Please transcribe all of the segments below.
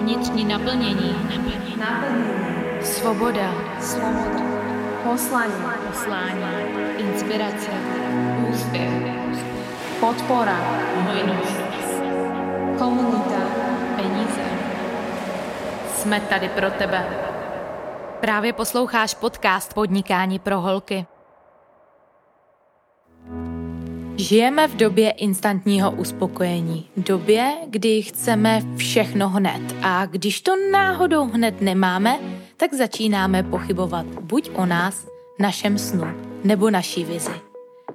vnitřní naplnění, svoboda, poslání, inspirace, úspěch, podpora, hojnost, komunita, peníze. Jsme tady pro tebe. Právě posloucháš podcast Podnikání pro holky. Žijeme v době instantního uspokojení. Době, kdy chceme všechno hned. A když to náhodou hned nemáme, tak začínáme pochybovat buď o nás, našem snu, nebo naší vizi.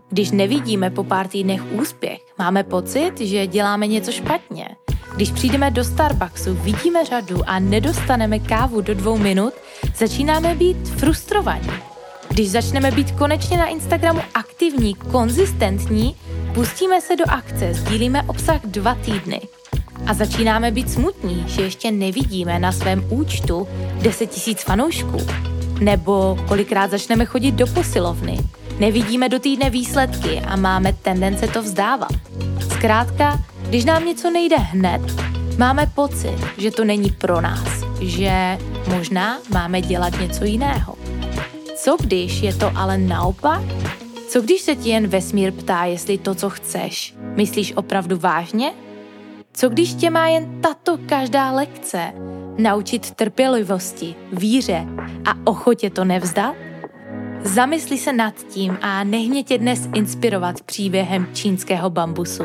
Když nevidíme po pár týdnech úspěch, máme pocit, že děláme něco špatně. Když přijdeme do Starbucksu, vidíme řadu a nedostaneme kávu do 2 minut, začínáme být frustrovaní. Když začneme být konečně na Instagramu aktivní, konzistentní, pustíme se do akce, sdílíme obsah 2 týdny. A začínáme být smutní, že ještě nevidíme na svém účtu 10 000 fanoušků. Nebo kolikrát začneme chodit do posilovny, nevidíme do týdne výsledky a máme tendence to vzdávat. Zkrátka, když nám něco nejde hned, máme pocit, že to není pro nás, že možná máme dělat něco jiného. Co když je to ale naopak? Co když se ti jen vesmír ptá, jestli to, co chceš, myslíš opravdu vážně? Co když tě má jen tato každá lekce naučit trpělivosti, víře a ochotě to nevzdat? Zamysli se nad tím a nech mě tě dnes inspirovat příběhem čínského bambusu.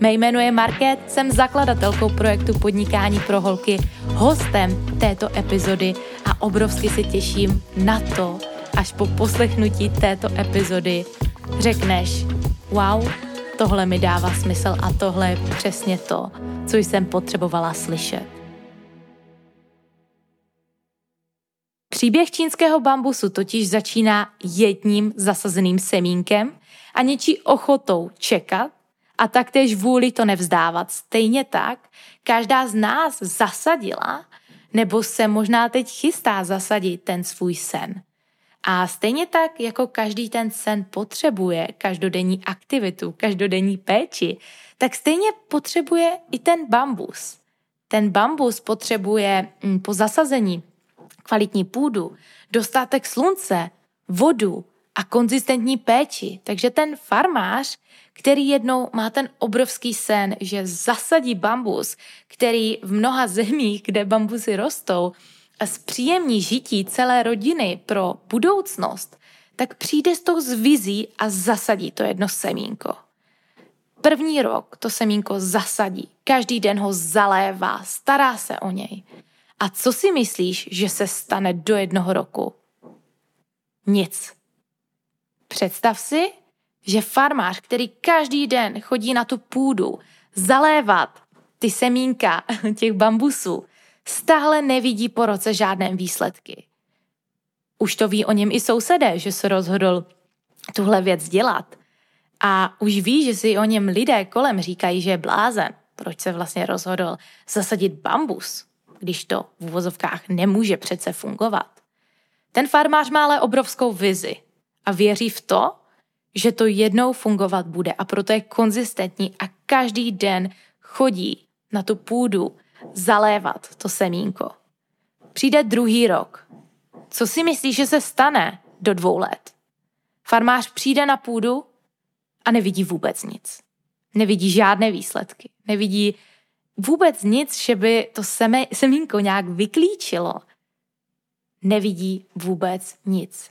Mé jméno je Markéta, jsem zakladatelkou projektu Podnikání pro holky, hostem této epizody a obrovsky se těším na to, až po poslechnutí této epizody řekneš: wow, tohle mi dává smysl a tohle je přesně to, co jsem potřebovala slyšet. Příběh čínského bambusu totiž začíná jedním zasazeným semínkem a něčí ochotou čekat a taktéž vůli to nevzdávat. Stejně tak každá z nás zasadila nebo se možná teď chystá zasadit ten svůj sen. A stejně tak, jako každý ten sen potřebuje každodenní aktivitu, každodenní péči, tak stejně potřebuje i ten bambus. Ten bambus potřebuje po zasazení kvalitní půdu, dostatek slunce, vodu a konzistentní péči. Takže ten farmář, který jednou má ten obrovský sen, že zasadí bambus, který v mnoha zemích, kde bambusy rostou, zpříjemní žití celé rodiny pro budoucnost, tak přijde s tou vizí a zasadí to jedno semínko. První rok to semínko zasadí, každý den ho zalévá, stará se o něj. A co si myslíš, že se stane do 1 roku? Nic. Představ si, že farmář, který každý den chodí na tu půdu zalévat ty semínka těch bambusů, stále nevidí po roce žádné výsledky. Už to ví o něm i sousedé, že se rozhodl tuhle věc dělat. A už ví, že si o něm lidé kolem říkají, že je blázen. Proč se vlastně rozhodl zasadit bambus, když to v uvozovkách nemůže přece fungovat. Ten farmář má ale obrovskou vizi a věří v to, že to jednou fungovat bude, a proto je konzistentní a každý den chodí na tu půdu zalévat to semínko. Přijde 2. rok. Co si myslíš, že se stane do 2 let? Farmář přijde na půdu a nevidí vůbec nic. Nevidí žádné výsledky. Nevidí vůbec nic, že by to semínko nějak vyklíčilo. Nevidí vůbec nic.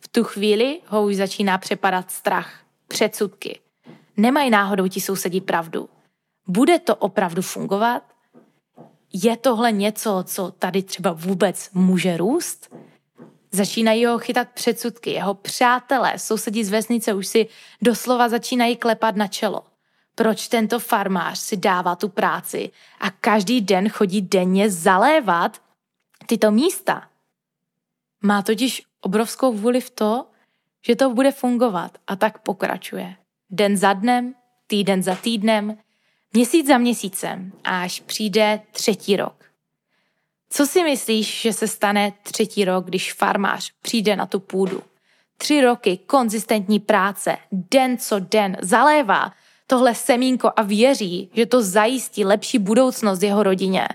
V tu chvíli ho už začíná přepadat strach, předsudky. Nemají náhodou ti sousedí pravdu. Bude to opravdu fungovat? Je tohle něco, co tady třeba vůbec může růst? Začínají ho chytat předsudky, jeho přátelé, sousedí z vesnice už si doslova začínají klepat na čelo. Proč tento farmář si dává tu práci a každý den chodí denně zalévat tyto místa? Má totiž obrovskou vůli v to, že to bude fungovat, a tak pokračuje. Den za dnem, týden za týdnem, měsíc za měsícem, až přijde 3. rok. Co si myslíš, že se stane 3. rok, když farmář přijde na tu půdu? 3 roky konzistentní práce, den co den zalévá tohle semínko a věří, že to zajistí lepší budoucnost jeho rodině.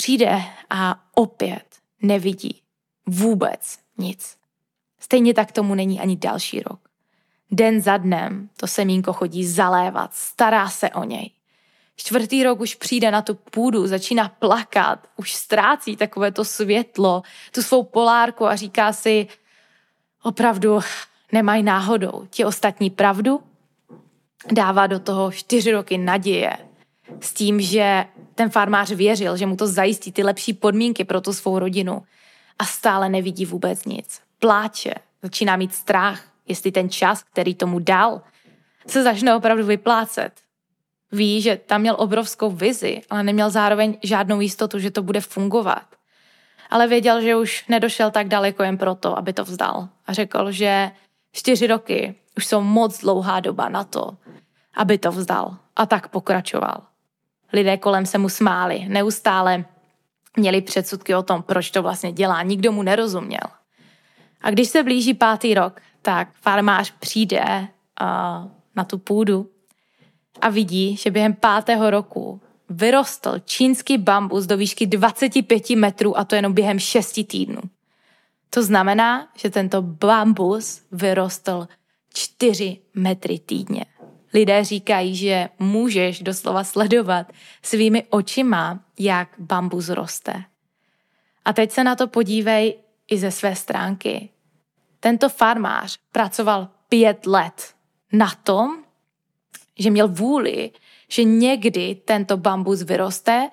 přijde a opět nevidí vůbec nic. Stejně tak tomu není ani další rok. Den za dnem to semínko chodí zalévat, stará se o něj. 4. rok už přijde na tu půdu, začíná plakat, už ztrácí takové to světlo, tu svou polárku a říká si, opravdu nemají náhodou ti ostatní pravdu. Dává do toho 4 roky naděje s tím, že ten farmář věřil, že mu to zajistí ty lepší podmínky pro tu svou rodinu a stále nevidí vůbec nic. Pláče, začíná mít strach, jestli ten čas, který tomu dal, se začne opravdu vyplácet. Ví, že tam měl obrovskou vizi, ale neměl zároveň žádnou jistotu, že to bude fungovat. Ale věděl, že už nedošel tak daleko jen proto, aby to vzdal. A řekl, že 4 roky už jsou moc dlouhá doba na to, aby to vzdal. A tak pokračoval. Lidé kolem se mu smáli, neustále měli předsudky o tom, proč to vlastně dělá. Nikdo mu nerozuměl. A když se blíží 5. rok, tak farmář přijde na tu půdu a vidí, že během 5. roku vyrostl čínský bambus do výšky 25 metrů a to jenom během 6 týdnů. To znamená, že tento bambus vyrostl 4 metry týdně. Lidé říkají, že můžeš doslova sledovat svými očima, jak bambus roste. A teď se na to podívej i ze své stránky. Tento farmář pracoval 5 let na tom, že měl vůli, že někdy tento bambus vyroste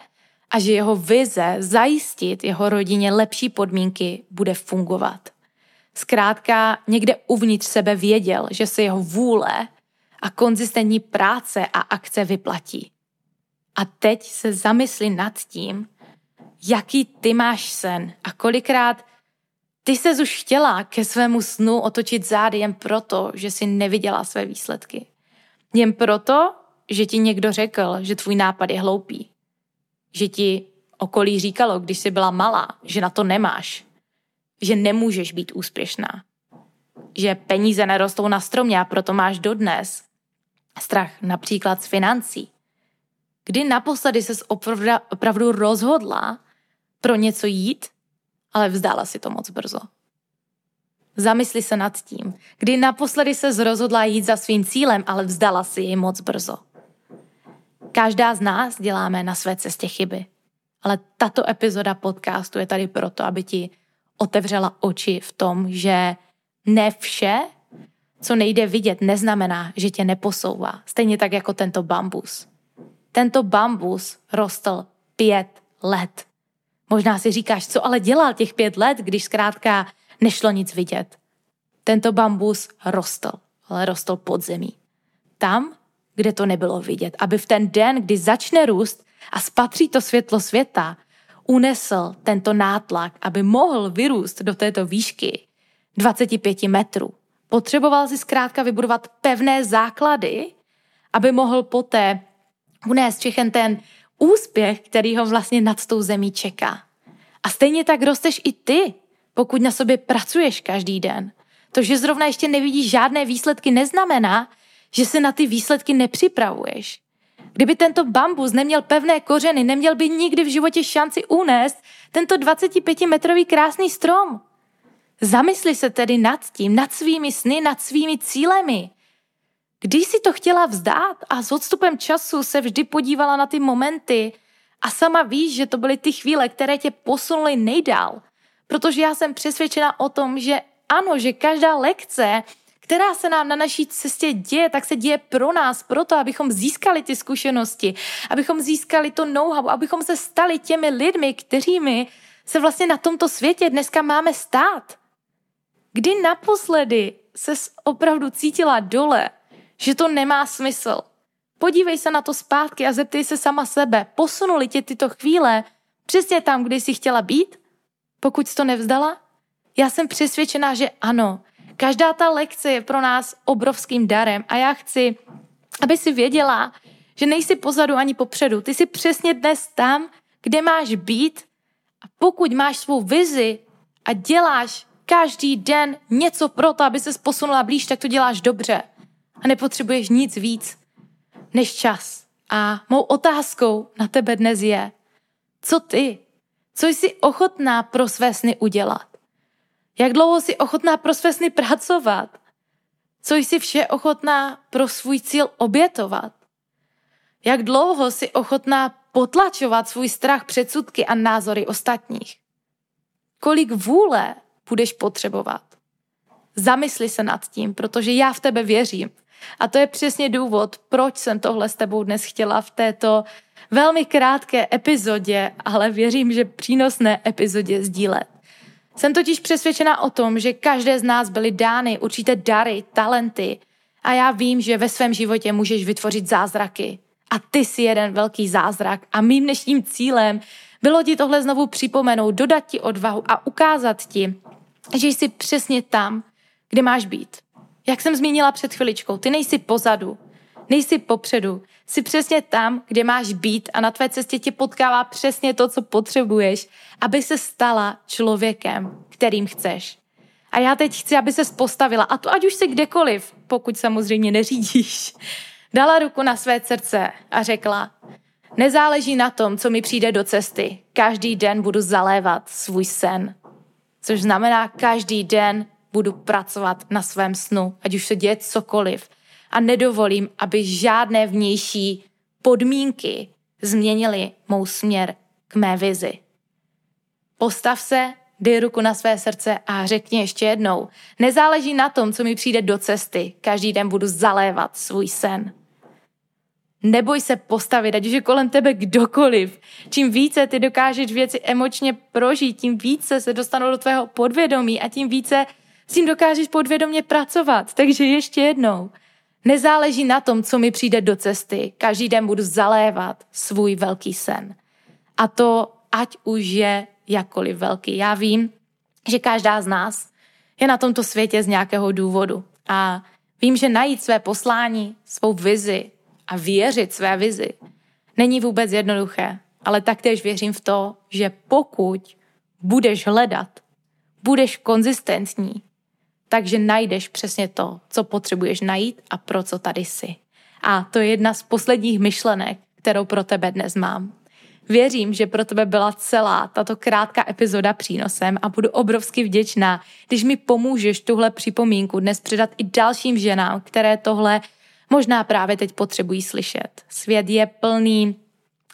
a že jeho vize zajistit jeho rodině lepší podmínky bude fungovat. Zkrátka někde uvnitř sebe věděl, že se jeho vůle a konzistentní práce a akce vyplatí. A teď se zamysli nad tím, jaký ty máš sen a kolikrát ty ses už chtěla ke svému snu otočit zády jen proto, že si neviděla své výsledky. Jen proto, že ti někdo řekl, že tvůj nápad je hloupý. Že ti okolí říkalo, když jsi byla malá, že na to nemáš. Že nemůžeš být úspěšná. Že peníze nerostou na stromě a proto máš dodnes strach například z financí. Kdy naposledy ses opravdu rozhodla pro něco jít, ale vzdala si to moc brzo. Zamysli se nad tím, kdy naposledy se rozhodla jít za svým cílem, ale vzdala si jej moc brzo. Každá z nás děláme na své cestě chyby, ale tato epizoda podcastu je tady proto, aby ti otevřela oči v tom, že ne vše, co nejde vidět, neznamená, že tě neposouvá. Stejně tak jako tento bambus. Tento bambus rostl 5 let. Možná si říkáš, co ale dělal těch 5 let, když zkrátka nešlo nic vidět. Tento bambus rostl, ale rostl pod zemí. Tam, kde to nebylo vidět, aby v ten den, kdy začne růst a spatří to světlo světa, unesl tento nátlak, aby mohl vyrůst do této výšky 25 metrů. Potřeboval si zkrátka vybudovat pevné základy, aby mohl poté unést všechen ten úspěch, který ho vlastně nad tou zemí čeká. A stejně tak rosteš i ty, pokud na sobě pracuješ každý den. To, že zrovna ještě nevidíš žádné výsledky, neznamená, že se na ty výsledky nepřipravuješ. Kdyby tento bambus neměl pevné kořeny, neměl by nikdy v životě šanci unést tento 25-metrový krásný strom. Zamysli se tedy nad tím, nad svými sny, nad svými cílemi. Když si to chtěla vzdát a s odstupem času se vždy podívala na ty momenty a sama víš, že to byly ty chvíle, které tě posunuly nejdál. Protože já jsem přesvědčena o tom, že ano, že každá lekce, která se nám na naší cestě děje, tak se děje pro nás, proto abychom získali ty zkušenosti, abychom získali to know-how, abychom se stali těmi lidmi, kterými se vlastně na tomto světě dneska máme stát. Kdy naposledy ses opravdu cítila dole, že to nemá smysl? Podívej se na to zpátky a zeptej se sama sebe, posunuli tě tyto chvíle přesně tam, kde jsi chtěla být? Pokud jsi to nevzdala? Já jsem přesvědčená, že ano. Každá ta lekce je pro nás obrovským darem a já chci, aby si věděla, že nejsi pozadu ani popředu. Ty jsi přesně dnes tam, kde máš být a pokud máš svou vizi a děláš každý den něco pro to, aby ses posunula blíž, tak to děláš dobře a nepotřebuješ nic víc než čas. A mou otázkou na tebe dnes je, co ty? Co jsi ochotná pro své sny udělat? Jak dlouho jsi ochotná pro své sny pracovat? Co jsi vše ochotná pro svůj cíl obětovat? Jak dlouho jsi ochotná potlačovat svůj strach, předsudky a názory ostatních? Kolik vůle budeš potřebovat? Zamysli se nad tím, protože já v tebe věřím. A to je přesně důvod, proč jsem tohle s tebou dnes chtěla v této velmi krátké epizodě, ale věřím, že přínosné epizodě sdílet. Jsem totiž přesvědčena o tom, že každé z nás byly dány určité dary, talenty a já vím, že ve svém životě můžeš vytvořit zázraky. A ty jsi jeden velký zázrak a mým dnešním cílem bylo ti tohle znovu připomenout, dodat ti odvahu a ukázat ti, že jsi přesně tam, kde máš být. Jak jsem zmínila před chviličkou, ty nejsi pozadu, nejsi popředu, jsi přesně tam, kde máš být a na tvé cestě tě potkává přesně to, co potřebuješ, aby se stala člověkem, kterým chceš. A já teď chci, aby ses postavila, a to ať už si kdekoliv, pokud samozřejmě neřídíš, dala ruku na své srdce a řekla, nezáleží na tom, co mi přijde do cesty, každý den budu zalévat svůj sen. Což znamená, každý den budu pracovat na svém snu, ať už se děje cokoliv. A nedovolím, aby žádné vnější podmínky změnily mou směr k mé vizi. Postav se, dej ruku na své srdce a řekni ještě jednou, nezáleží na tom, co mi přijde do cesty, každý den budu zalévat svůj sen. Neboj se postavit, ať už je kolem tebe kdokoliv. Čím více ty dokážeš věci emočně prožít, tím více se dostanou do tvého podvědomí a tím více s tím dokážeš podvědomě pracovat. Takže ještě jednou. Nezáleží na tom, co mi přijde do cesty. Každý den budu zalévat svůj velký sen. A to ať už je jakkoliv velký. Já vím, že každá z nás je na tomto světě z nějakého důvodu. A vím, že najít své poslání, svou vizi a věřit své vizi není vůbec jednoduché. Ale taktéž věřím v to, že pokud budeš hledat, budeš konzistentní, takže najdeš přesně to, co potřebuješ najít a pro co tady jsi. A to je jedna z posledních myšlenek, kterou pro tebe dnes mám. Věřím, že pro tebe byla celá tato krátká epizoda přínosem a budu obrovsky vděčná, když mi pomůžeš tuhle připomínku dnes předat i dalším ženám, které tohle možná právě teď potřebují slyšet. Svět je plný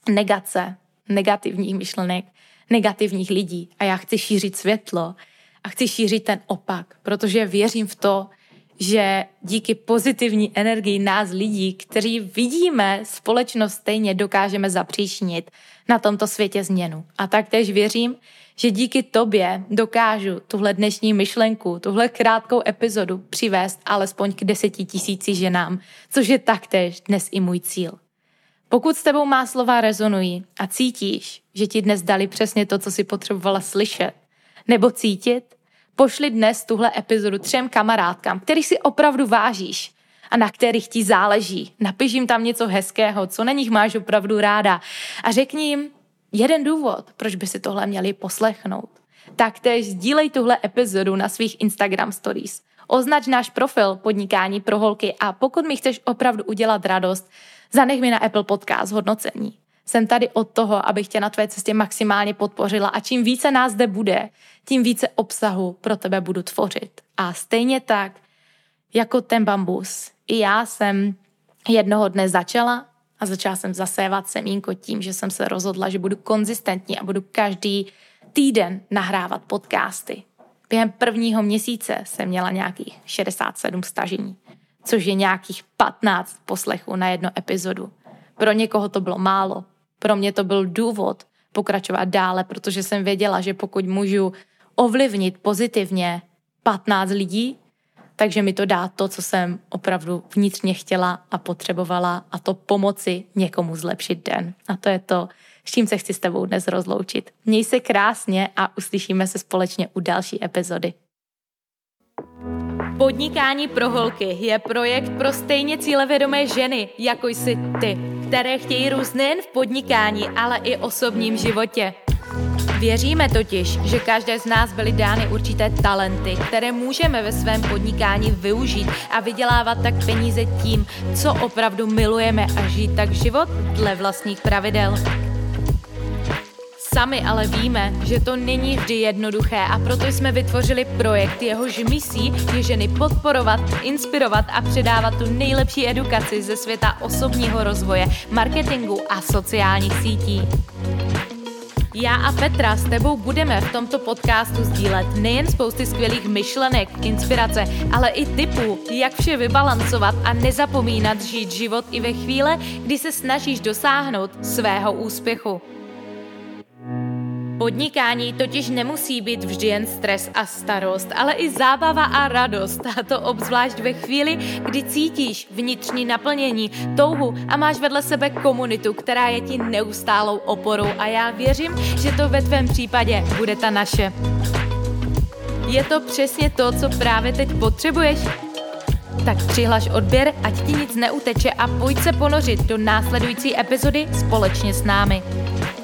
negace, negativních myšlenek, negativních lidí a já chci šířit světlo a chci šířit ten opak, protože věřím v to, že díky pozitivní energii nás lidí, kteří vidíme společnost stejně, dokážeme zapříčinit na tomto světě změnu. A taktéž věřím, že díky tobě dokážu tuhle dnešní myšlenku, tuhle krátkou epizodu přivést alespoň k 10 000 ženám, což je taktéž dnes i můj cíl. Pokud s tebou má slova rezonují a cítíš, že ti dnes dali přesně to, co si potřebovala slyšet, nebo cítit, pošli dnes tuhle epizodu 3 kamarádkám, kterých si opravdu vážíš a na kterých ti záleží. Napiš jim tam něco hezkého, co na nich máš opravdu ráda a řekni jim jeden důvod, proč by si tohle měli poslechnout. Taktéž sdílej tuhle epizodu na svých Instagram stories. Označ náš profil Podnikání pro holky a pokud mi chceš opravdu udělat radost, zanech mi na Apple Podcast hodnocení. Jsem tady od toho, abych tě na tvé cestě maximálně podpořila a čím více nás zde bude, tím více obsahu pro tebe budu tvořit. A stejně tak, jako ten bambus, i já jsem jednoho dne začala a začala jsem zasévat semínko tím, že jsem se rozhodla, že budu konzistentní a budu každý týden nahrávat podcasty. Během prvního měsíce jsem měla nějakých 67 stažení, což je nějakých 15 poslechů na jednu epizodu. Pro někoho to bylo málo, pro mě to byl důvod pokračovat dále, protože jsem věděla, že pokud můžu ovlivnit pozitivně 15 lidí, takže mi to dá to, co jsem opravdu vnitřně chtěla a potřebovala a to pomoci někomu zlepšit den. A to je to, s čím se chci s tebou dnes rozloučit. Měj se krásně a uslyšíme se společně u další epizody. Podnikání pro holky je projekt pro stejně cílevědomé ženy, jako jsi ty, které chtějí růst nejen v podnikání, ale i osobním životě. Věříme totiž, že každé z nás byly dány určité talenty, které můžeme ve svém podnikání využít a vydělávat tak peníze tím, co opravdu milujeme a žít tak život dle vlastních pravidel. Sami ale víme, že to není vždy jednoduché a proto jsme vytvořili projekt, jehož misí je ženy podporovat, inspirovat a předávat tu nejlepší edukaci ze světa osobního rozvoje, marketingu a sociálních sítí. Já a Petra s tebou budeme v tomto podcastu sdílet nejen spousty skvělých myšlenek, inspirace, ale i tipů, jak vše vybalancovat a nezapomínat žít život i ve chvíle, kdy se snažíš dosáhnout svého úspěchu. Podnikání totiž nemusí být vždy jen stres a starost, ale i zábava a radost, a to obzvlášť ve chvíli, kdy cítíš vnitřní naplnění, touhu a máš vedle sebe komunitu, která je ti neustálou oporou, a já věřím, že to ve tvém případě bude ta naše. Je to přesně to, co právě teď potřebuješ? Tak přihlaš odběr, ať ti nic neuteče, a pojď se ponořit do následující epizody společně s námi.